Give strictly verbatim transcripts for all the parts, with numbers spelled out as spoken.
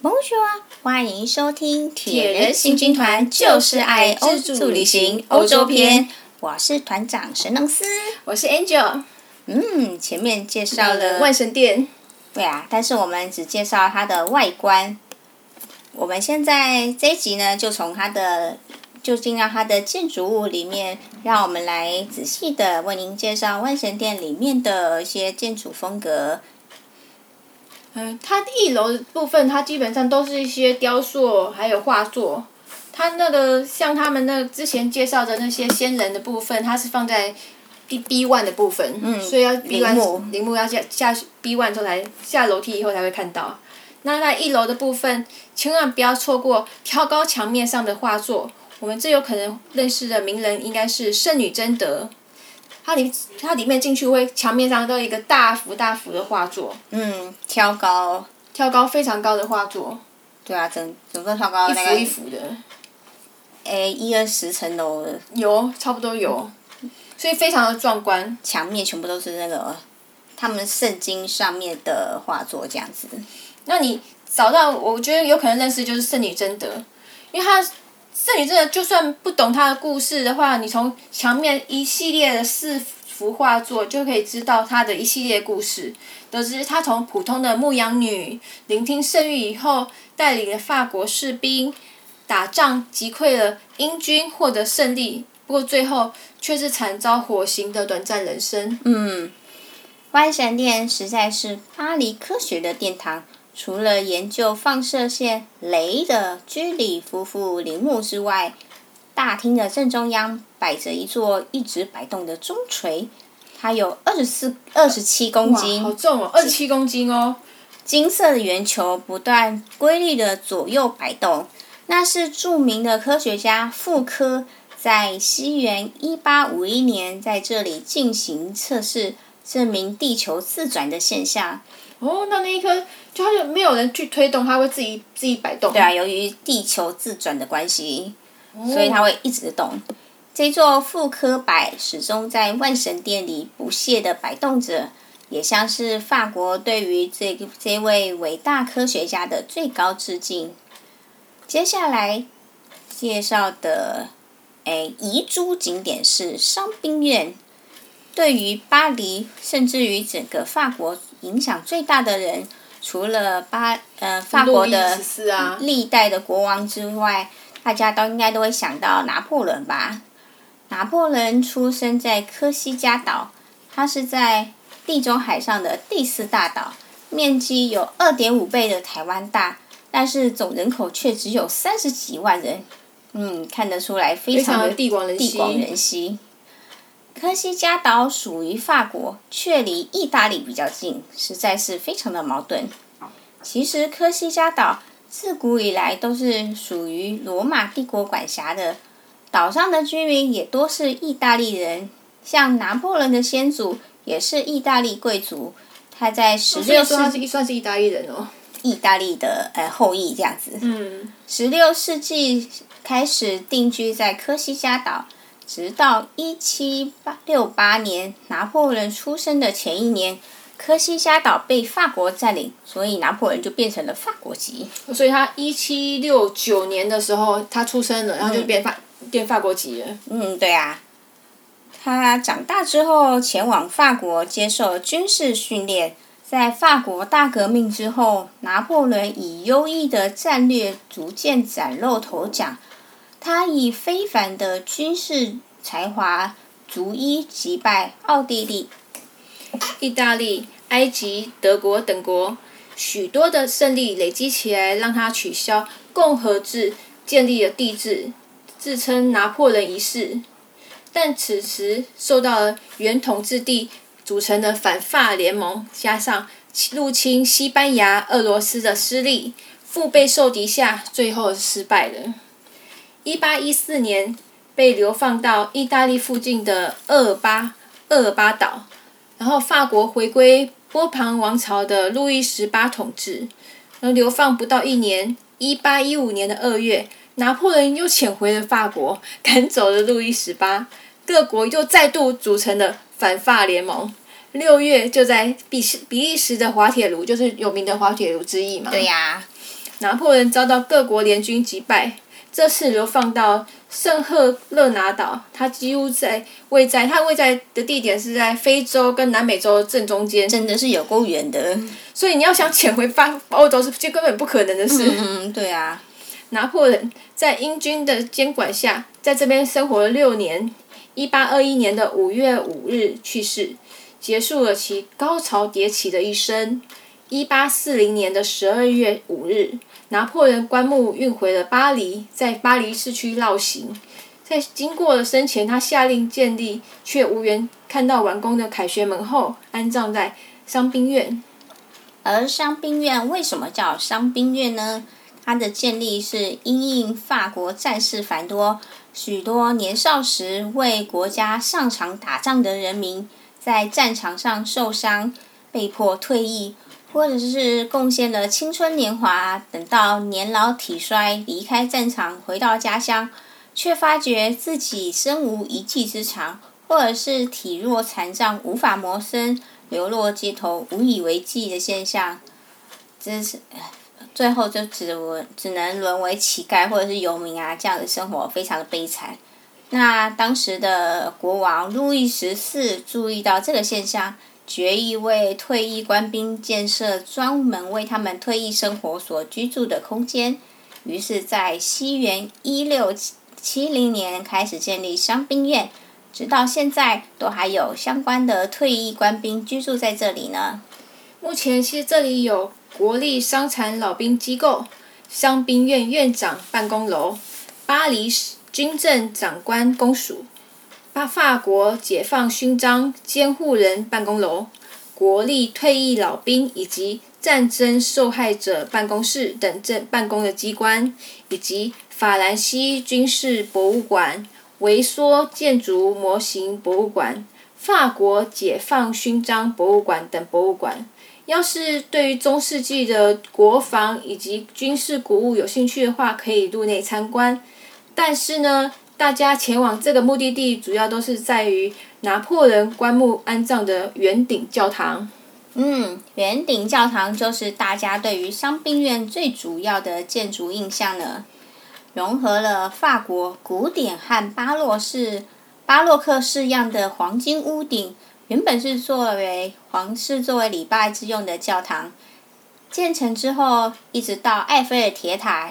Bonjour， 欢迎收听铁人行军团就是爱自助旅行欧洲篇。我是团长神农司，我是 Angel。嗯，前面介绍了万神殿，对啊，但是我们只介绍它的外观。我们现在这一集呢，就从它的就进到它的建筑物里面，让我们来仔细的为您介绍万神殿里面的一些建筑风格。嗯，它一楼的部分，它基本上都是一些雕塑，还有画作。它那个像他们那之前介绍的那些仙人的部分，它是放在 B 一 的部分，嗯、所以要 B 一陵墓要下下 B 一 之后才下楼梯以后才会看到。那在一楼的部分，千万不要错过挑高墙面上的画作。我们最有可能认识的名人应该是圣女贞德。它里它里面进去会墙面上都有一个大幅大幅的画作，嗯，挑高挑高非常高的画作，对啊，整整个挑高大概一幅一幅的，诶，一二十层楼的有差不多有、嗯，所以非常的壮观，墙面全部都是那个他们圣经上面的画作这样子。那你找到我觉得有可能认识就是圣女贞德，因为她。圣女贞德就算不懂她的故事的话，你从墙面一系列的四幅画作就可以知道她的一系列故事。得知她从普通的牧羊女聆听圣谕以后，带领了法国士兵打仗，击溃了英军，获得胜利。不过最后却是惨遭火刑的短暂人生。嗯，万神殿实在是巴黎科学的殿堂。除了研究放射线雷的居里夫妇陵墓之外，大厅的正中央摆着一座一直摆动的钟锤，它有二十四、二十七公斤，好重哦，二十七公斤哦。金色的圆球不断规律的左右摆动，那是著名的科学家傅柯在西元一八五一年在这里进行测试，证明地球自转的现象。哦，那那一颗就它就没有人去推动，它会自己自己摆动。对啊，由于地球自转的关系，哦、所以它会一直动。这座傅柯摆始终在万神殿里不懈的摆动着，也像是法国对于这这位伟大科学家的最高致敬。接下来介绍的诶遗珠景点是伤兵院，对于巴黎甚至于整个法国。影响最大的人，除了巴呃法国的历代的国王之外，大家都应该都会想到拿破仑吧。拿破仑出生在科西嘉岛，它是在地中海上的第四大岛，面积有二点五倍的台湾大，但是总人口却只有三十几万人。嗯，看得出来非常的地广人稀。地广人稀科西嘉岛属于法国，却离意大利比较近，实在是非常的矛盾。其实科西嘉岛自古以来都是属于罗马帝国管辖的，岛上的居民也多是意大利人，像拿破仑的先祖也是意大利贵族，他在十六世纪算是意大利人哦，意大利的呃后裔这样子。嗯，十六世纪开始定居在科西嘉岛。直到一七六八年，拿破仑出生的前一年，科西嘉岛被法国占领，所以拿破仑就变成了法国籍。所以他一七六九年的时候，他出生了，然后就变法、嗯、变法国籍了。嗯，对啊。他长大之后前往法国接受军事训练，在法国大革命之后，拿破仑以优异的战略逐渐崭露头角。他以非凡的军事才华逐一击败奥地利、意大利、埃及、德国等国，许多的胜利累积起来，让他取消共和制，建立了帝制，自称拿破仑一世。但此时受到了原统治地组成的反法联盟，加上入侵西班牙、俄罗斯的失利，腹背受敌下，最后失败了。一八一四年，被流放到意大利附近的厄尔巴厄尔巴岛，然后法国回归波旁王朝的路易十八统治。而流放不到一年，一八一五年的二月，拿破仑又潜回了法国，赶走了路易十八，各国又再度组成了反法联盟。六月就在比比利时的滑铁卢，就是有名的滑铁卢之役嘛。对呀、啊。拿破仑遭到各国联军击败。这次流放到圣赫勒拿岛，它几乎在位在它位在的地点是在非洲跟南美洲正中间，真的是有够远的。所以你要想潜回巴欧洲是根本不可能的事。嗯, 嗯，对啊。拿破仑在英军的监管下，在这边生活了六年，一八二一年的五月五日去世，结束了其高潮迭起的一生。一八四零年的十二月五日。拿破仑棺木运回了巴黎，在巴黎市区绕行。在经过了生前他下令建立却无缘看到完工的凯旋门后，安葬在伤兵院。而伤兵院为什么叫伤兵院呢？它的建立是因应法国战士繁多，许多年少时为国家上场打仗的人民，在战场上受伤，被迫退役。或者是贡献了青春年华，等到年老体衰离开战场回到家乡，却发觉自己身无一技之长，或者是体弱残障无法谋生，流落街头无以为继的现象，这是最后就只只能沦为乞丐或者是游民啊，这样的生活非常的悲惨。那当时的国王路易十四注意到这个现象，决意为退役官兵建设专门为他们退役生活所居住的空间，于是在西元一六七零年开始建立伤兵院，直到现在都还有相关的退役官兵居住在这里呢。目前其实这里有国立伤残老兵机构、伤兵院院长办公楼、巴黎军政长官公署、法国解放勋章监护人办公楼、国立退役老兵以及战争受害者办公室等办公的机关，以及法兰西军事博物馆、微缩建筑模型博物馆、法国解放勋章博物馆等博物馆。要是对于中世纪的国防以及军事古物有兴趣的话，可以入内参观。但是呢，大家前往这个目的地主要都是在于拿破仑棺木安葬的圆顶教堂。嗯，圆顶教堂就是大家对于伤兵院最主要的建筑印象了，融合了法国古典和巴洛式巴洛克式样的黄金屋顶，原本是作为皇室作为礼拜之用的教堂，建成之后一直到埃菲尔铁塔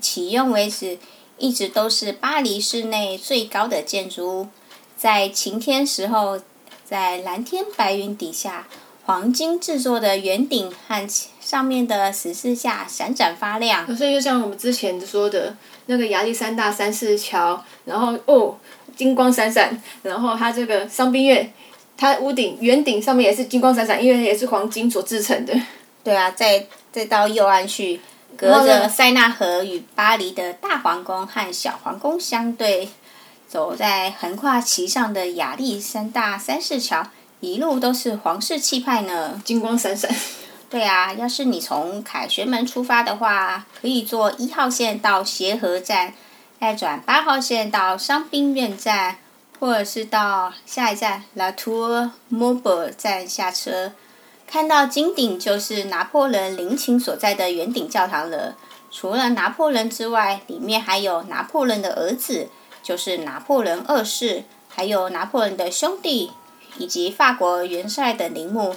启用为止，一直都是巴黎市内最高的建筑物。在晴天时候，在蓝天白云底下，黄金制作的圆顶和上面的十字架闪闪发亮。所以就像我们之前说的那个亚历山大三世桥，然后哦金光闪闪，然后它这个伤兵院，它屋顶圆顶上面也是金光闪闪，因为也是黄金所制成的。对啊，再再到右岸去。隔着塞纳河与巴黎的大皇宫和小皇宫相对，走在横跨其上的亚历山大三世桥，一路都是皇室气派呢，金光闪闪。对啊，要是你从凯旋门出发的话，可以坐一号线到协和站，再转八号线到伤兵院站，或者是到下一站 La Tour Maubourg 站下车。看到金顶就是拿破仑陵寝所在的圆顶教堂了。除了拿破仑之外，里面还有拿破仑的儿子，就是拿破仑二世，还有拿破仑的兄弟，以及法国元帅的陵墓。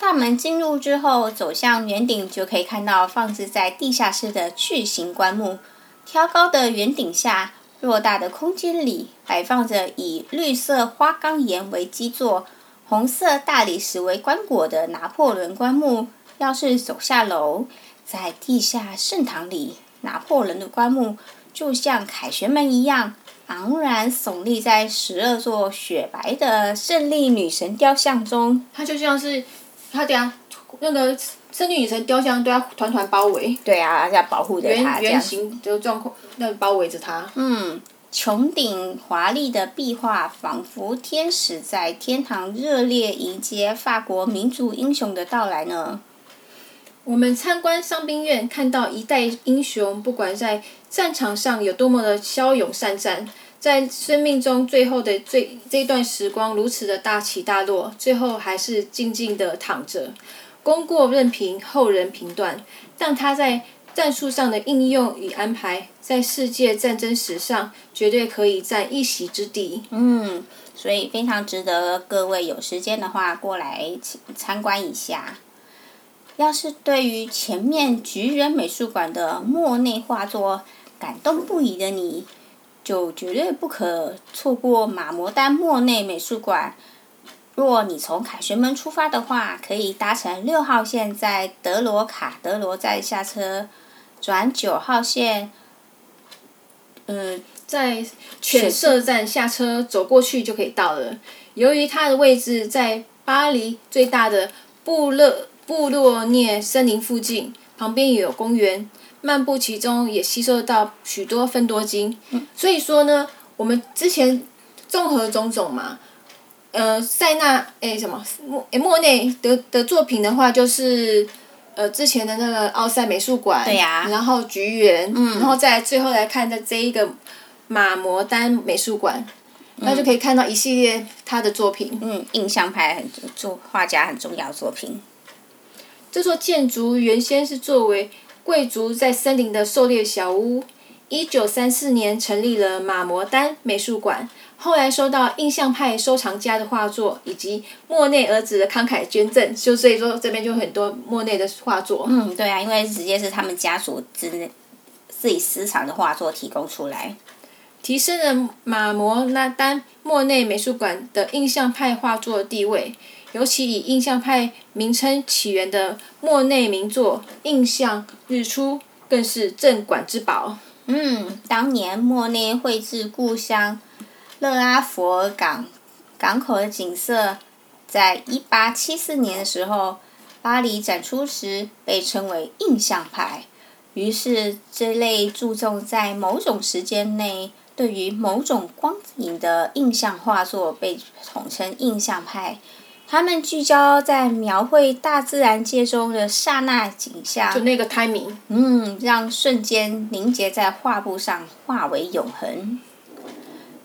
大门进入之后，走向圆顶就可以看到放置在地下室的巨型棺木。挑高的圆顶下，偌大的空间里摆放着以绿色花岗岩为基座，红色大理石为棺椁的拿破仑棺木。要是走下楼，在地下圣堂里，拿破仑的棺木就像凯旋门一样，昂然耸立在十二座雪白的胜利女神雕像中。它就像是，它等下那个胜利女神雕像都要团团包围。对啊，要保护着它，圆形的状况，那包围着它。嗯。穹顶华丽的壁画，仿佛天使在天堂热烈迎接法国民族英雄的到来呢。我们参观伤兵院，看到一代英雄，不管在战场上有多么的骁勇善战，在生命中最后的最这段时光如此的大起大落，最后还是静静的躺着，功过任凭后人评断。但他在战术上的应用与安排，在世界战争史上绝对可以占一席之地。嗯，所以非常值得各位有时间的话过来参观一下。要是对于前面橘人美术馆的莫内画作感动不已的你，就绝对不可错过马摩丹莫内美术馆。若你从凯旋门出发的话，可以搭乘六号线在德罗卡德罗站下车，转九号线，嗯、呃，在犬舍站下车，走过去就可以到了。由于它的位置在巴黎最大的布勒布洛涅森林附近，旁边也有公园，漫步其中也吸收到许多芬多精。嗯、所以说呢，我们之前综合种种嘛。呃，塞纳诶什么莫诶莫内的的作品的话，就是呃之前的那个奥赛美术馆，对呀、啊，然后橘园，嗯，然后再最后来看的这一个马摩丹美术馆，嗯、那就可以看到一系列他的作品，嗯，印象派很作画家很重要的作品。这座建筑原先是作为贵族在森林的狩猎小屋。一九三四年成立了马摩丹美术馆，后来收到印象派收藏家的画作以及莫内儿子的慷慨捐赠，就所以说这边就很多莫内的画作。嗯，对啊，因为直接是他们家族自自己私藏的画作提供出来，提升了马摩丹莫内美术馆的印象派画作的地位，尤其以印象派名称起源的莫内名作《印象日出》更是镇馆之宝。嗯，当年莫内绘制故乡勒阿弗尔港港口的景色，在一八七四年的时候，巴黎展出时被称为印象派。于是，这类注重在某种时间内对于某种光影的印象画作被统称印象派。他们聚焦在描绘大自然界中的刹那景象，就那个 timing， 嗯，让瞬间凝结在画布上，化为永恒。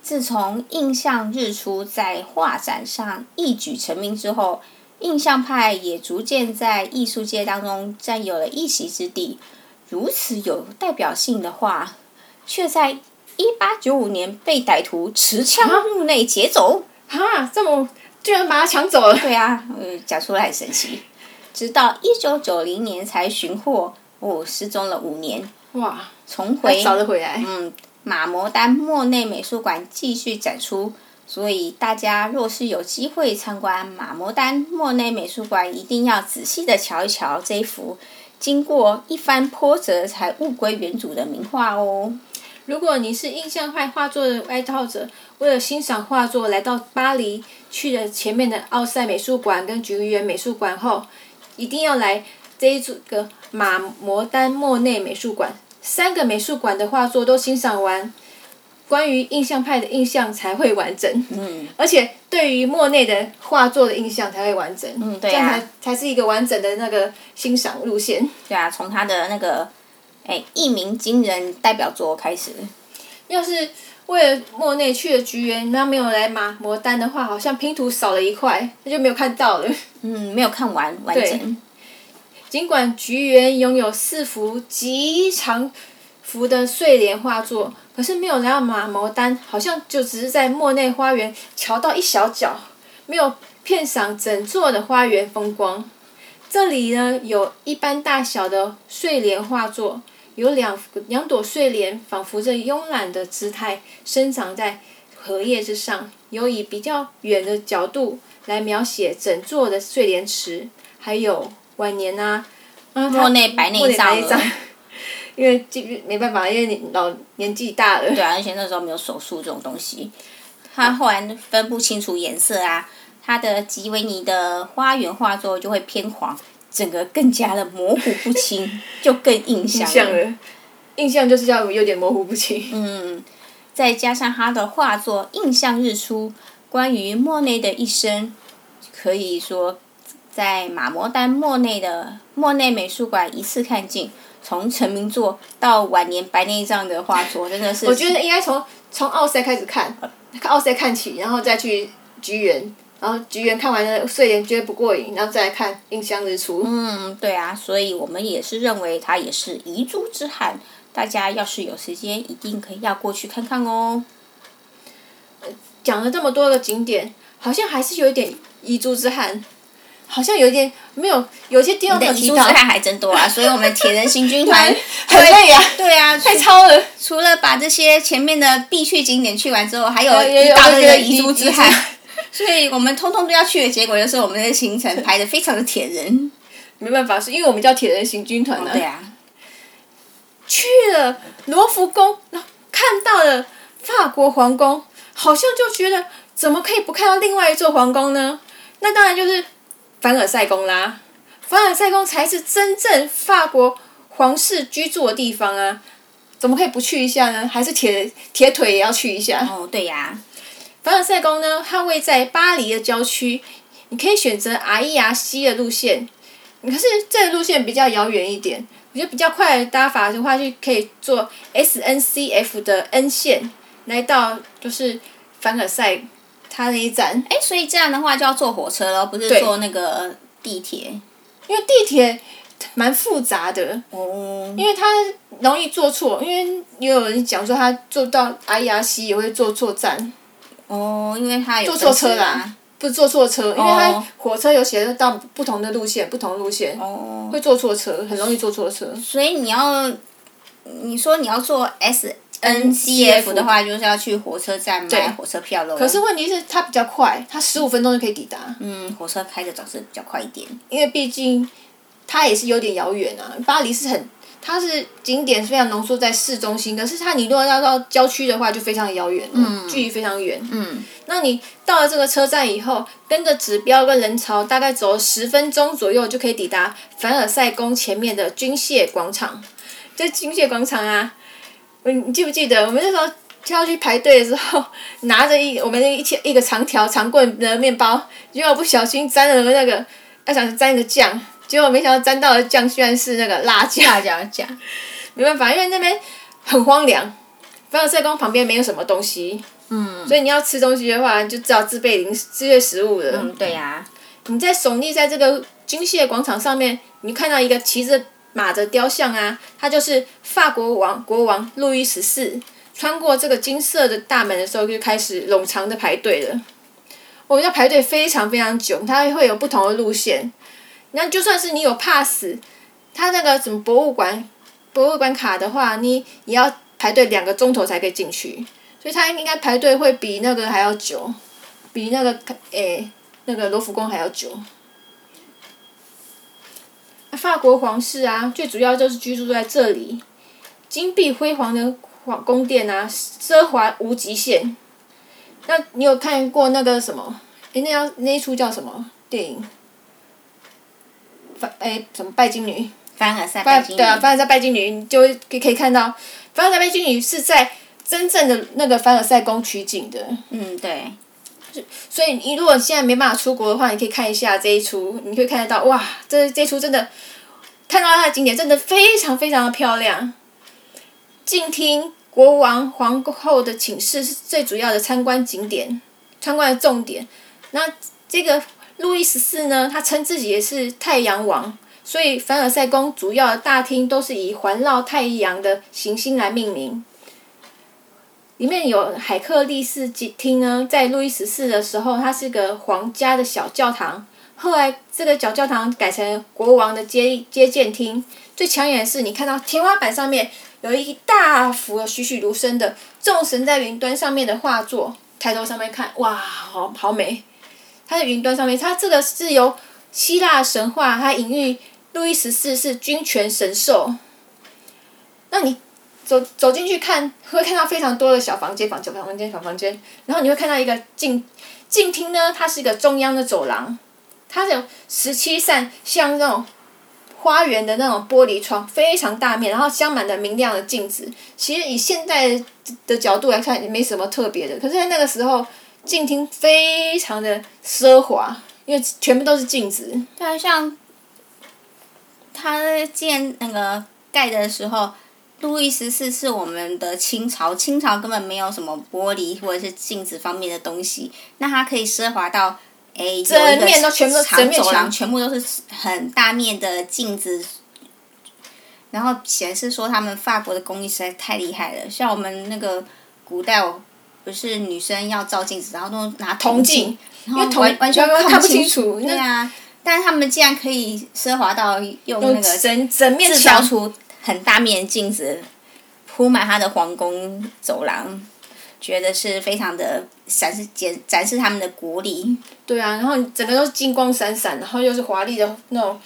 自从印象日出在画展上一举成名之后，印象派也逐渐在艺术界当中占有了一席之地。如此有代表性的画，却在一八九五年被歹徒持枪入内劫走。哈，这么。居然把他抢走了。对啊，呃，讲出来很神奇。直到一九九零年才寻获，哦，失踪了五年。哇！重回找了回来。嗯，马摩丹莫内美术馆继续展出，所以大家若是有机会参观马摩丹莫内美术馆，一定要仔细的瞧一瞧这一幅经过一番波折才物归原主的名画哦。如果你是印象派画作的爱好者，为了欣赏画作来到巴黎，去了前面的奥赛美术馆跟橘园美术馆后，一定要来这一个马摩丹莫内美术馆。三个美术馆的画作都欣赏完，关于印象派的印象才会完整。嗯，而且对于莫内的画作的印象才会完整。嗯，对啊，这样才才是一个完整的那个欣赏路线。对啊，从他的那个。哎，一鸣惊人代表作开始。要是为了莫内去了橘园，那没有来马摩丹的话，好像拼图少了一块，那就没有看到了。嗯，没有看完完整。尽管橘园拥有四幅极长幅的睡莲画作，可是没有来到马摩丹，好像就只是在莫内花园瞧到一小角，没有片赏整座的花园风光。这里呢，有一般大小的睡莲画作。有两两朵睡莲仿佛着慵懒的姿态生长在荷叶之上，有以比较远的角度来描写整座的睡莲池，还有晚年啊，啊莫内白内障，因为没办法，因为你老年纪大了，对啊，而且那时候没有手术这种东西，他后来分不清楚颜色啊，他的吉维尼的花园画作就会偏黄。整个更加的模糊不清，就更印象了。印象了，印象就是要有点模糊不清。嗯，再加上他的画作《印象日出》，关于莫内的一生，可以说在马摩丹莫内的莫内美术馆一次看尽，从成名作到晚年白内障的画作，真的是。我觉得应该从从奥赛开始看，奥赛看起，然后再去橘园。然后菊园看完了睡莲觉不过瘾，然后再来看映香日出。嗯，对啊，所以我们也是认为它也是遗珠之憾，大家要是有时间一定可以要过去看看哦。讲了这么多的景点，好像还是有一点遗珠之憾，好像有一点没有，有些地方没有提到。遗珠之憾还真多啊，所以我们铁人行军团很累啊。对啊，太超了。除了把这些前面的必去景点去完之后，还有一大堆的遗珠之憾。所以我们通通都要去的结果就是我们的行程排得非常的铁人，没办法，是因为我们叫铁人行军团呢、啊哦。对啊，去了罗浮宫，看到了法国皇宫，好像就觉得怎么可以不看到另外一座皇宫呢？那当然就是凡尔赛宫啦，凡尔赛宫才是真正法国皇室居住的地方啊，怎么可以不去一下呢？还是铁铁腿也要去一下。哦，对呀、啊。凡尔赛宫呢，它位在巴黎的郊区，你可以选择阿伊亚西的路线，可是这个路线比较遥远一点，我觉得比较快的搭法的话，就可以坐 S N C F 的 N 线来到就是凡尔赛它那一站。哎，所以这样的话就要坐火车咯，不是坐那个地铁，因为地铁蛮复杂的、嗯、因为它容易坐错，因为也有人讲说它坐到阿伊亚西也会坐错站。哦，因为他有坐错车啦，不是坐错车、哦，因为他火车有写到不同的路线，不同路线、哦、会坐错车，很容易坐错车。所以你要，你说你要坐 S N C F 的话，就是要去火车站买火车票喽。可是问题是，它比较快，它十五分钟就可以抵达。嗯，火车开的总是比较快一点，因为毕竟它也是有点遥远啊。巴黎是很，它是景点非常浓缩在市中心，可是它你如果要到郊区的话就非常遥远了、嗯、距离非常远、嗯、那你到了这个车站以后，跟着指标跟人潮大概走十分钟左右就可以抵达凡尔赛宫前面的军械广场。这军械广场啊，你记不记得我们那时候要去排队的时候，拿着一我们一一个长条长棍的面包，结果不小心沾了那个，要想沾一个酱，结果没想到沾到的酱居然是那个辣酱，辣椒酱，没办法，因为那边很荒凉，凡尔赛宫旁边没有什么东西，嗯，所以你要吃东西的话，就只好自备零自备食物了。嗯，对呀、啊。你在耸立在这个军械广场上面，你看到一个骑着马的雕像啊，它就是法国王国王路易十四，穿过这个金色的大门的时候，就开始冗长的排队了。我们要排队非常非常久，它会有不同的路线。那就算是你有 pass， 他那个什么博物馆，博物馆卡的话，你也要排队两个钟头才可以进去，所以他应该排队会比那个还要久，比那个诶、欸、那个罗浮宫还要久。法国皇室啊，最主要就是居住在这里，金碧辉煌的宫殿啊，奢华无极限。那你有看过那个什么？诶、欸，那叫那一出叫什么电影？哎，什么拜金女？凡尔赛拜金女。对啊，凡尔赛拜金女，你就可以看到，凡尔赛拜金女是在真正的那个凡尔赛宫取景的。嗯，对。所以你如果现在没办法出国的话，你可以看一下这一出，你可以看得到，哇，这这一出真的，看到它的景点真的非常非常的漂亮。静听国王皇后的寝室是最主要的参观景点，参观的重点。那这个路易十四呢，他称自己也是太阳王，所以凡尔赛宫主要的大厅都是以环绕太阳的行星来命名。里面有海克力士厅呢，在路易十四的时候，它是个皇家的小教堂，后来这个小教堂改成国王的接接见厅。最抢眼的是，你看到天花板上面有一大幅栩栩如生的众神在云端上面的画作，抬头上面看，哇，好好美。它的云端上面，它这个是由希腊神话，它隐喻路易十四是君权神授。那你走走进去看，会看到非常多的小房间、房间、房间、小房间，然后你会看到一个静静厅呢，它是一个中央的走廊，它有十七扇像那种花园的那种玻璃窗，非常大面，然后镶满了明亮的镜子。其实以现在的角度来看，也没什么特别的，可是在那个时候。镜厅非常的奢华，因为全部都是镜子。对啊，像他建那个盖的时候，路易十四是我们的清朝，清朝根本没有什么玻璃或者是镜子方面的东西，那他可以奢华到诶，整面都全部长走廊全部都是很大面的镜子，然后显示说他们法国的工艺实在太厉害了。像我们那个古代，不是女生要照镜子，然后都拿铜镜，因为铜完全看不清楚。对啊，但是他们竟然可以奢华到用那个整整面墙出很大面镜子，铺满他的皇宫走廊。觉得是非常的展示展示他们的国力。对啊，然后整个都是金光闪闪，然后又是华丽的那种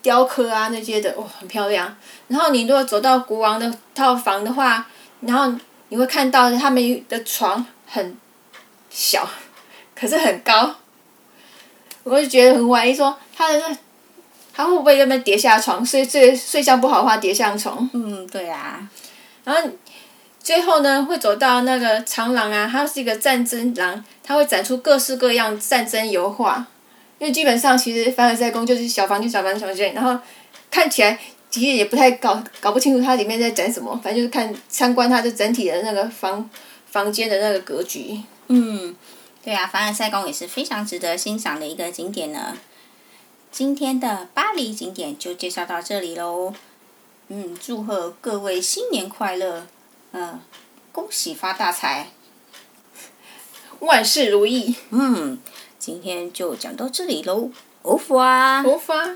雕刻啊那些的，哇、哦，很漂亮。然后你如果走到国王的套房的话，然后你会看到他们的床很小，可是很高。我就觉得很怀疑说，他的他会不会在那边跌下床？睡睡睡相不好的话，跌下床。嗯，对啊。然后。最后呢，会走到那个长廊啊，它是一个战争廊，它会展出各式各样战争油画。因为基本上其实凡尔赛宫就是小房间、小房间、小房间，然后看起来其实也不太搞搞不清楚它里面在展什么，反正就是看参观它的整体的那个房房间的那个格局。嗯，对啊，凡尔赛宫也是非常值得欣赏的一个景点呢。今天的巴黎景点就介绍到这里喽。嗯，祝贺各位新年快乐！嗯，恭喜发大财，万事如意。嗯，今天就讲到这里喽，au revoir。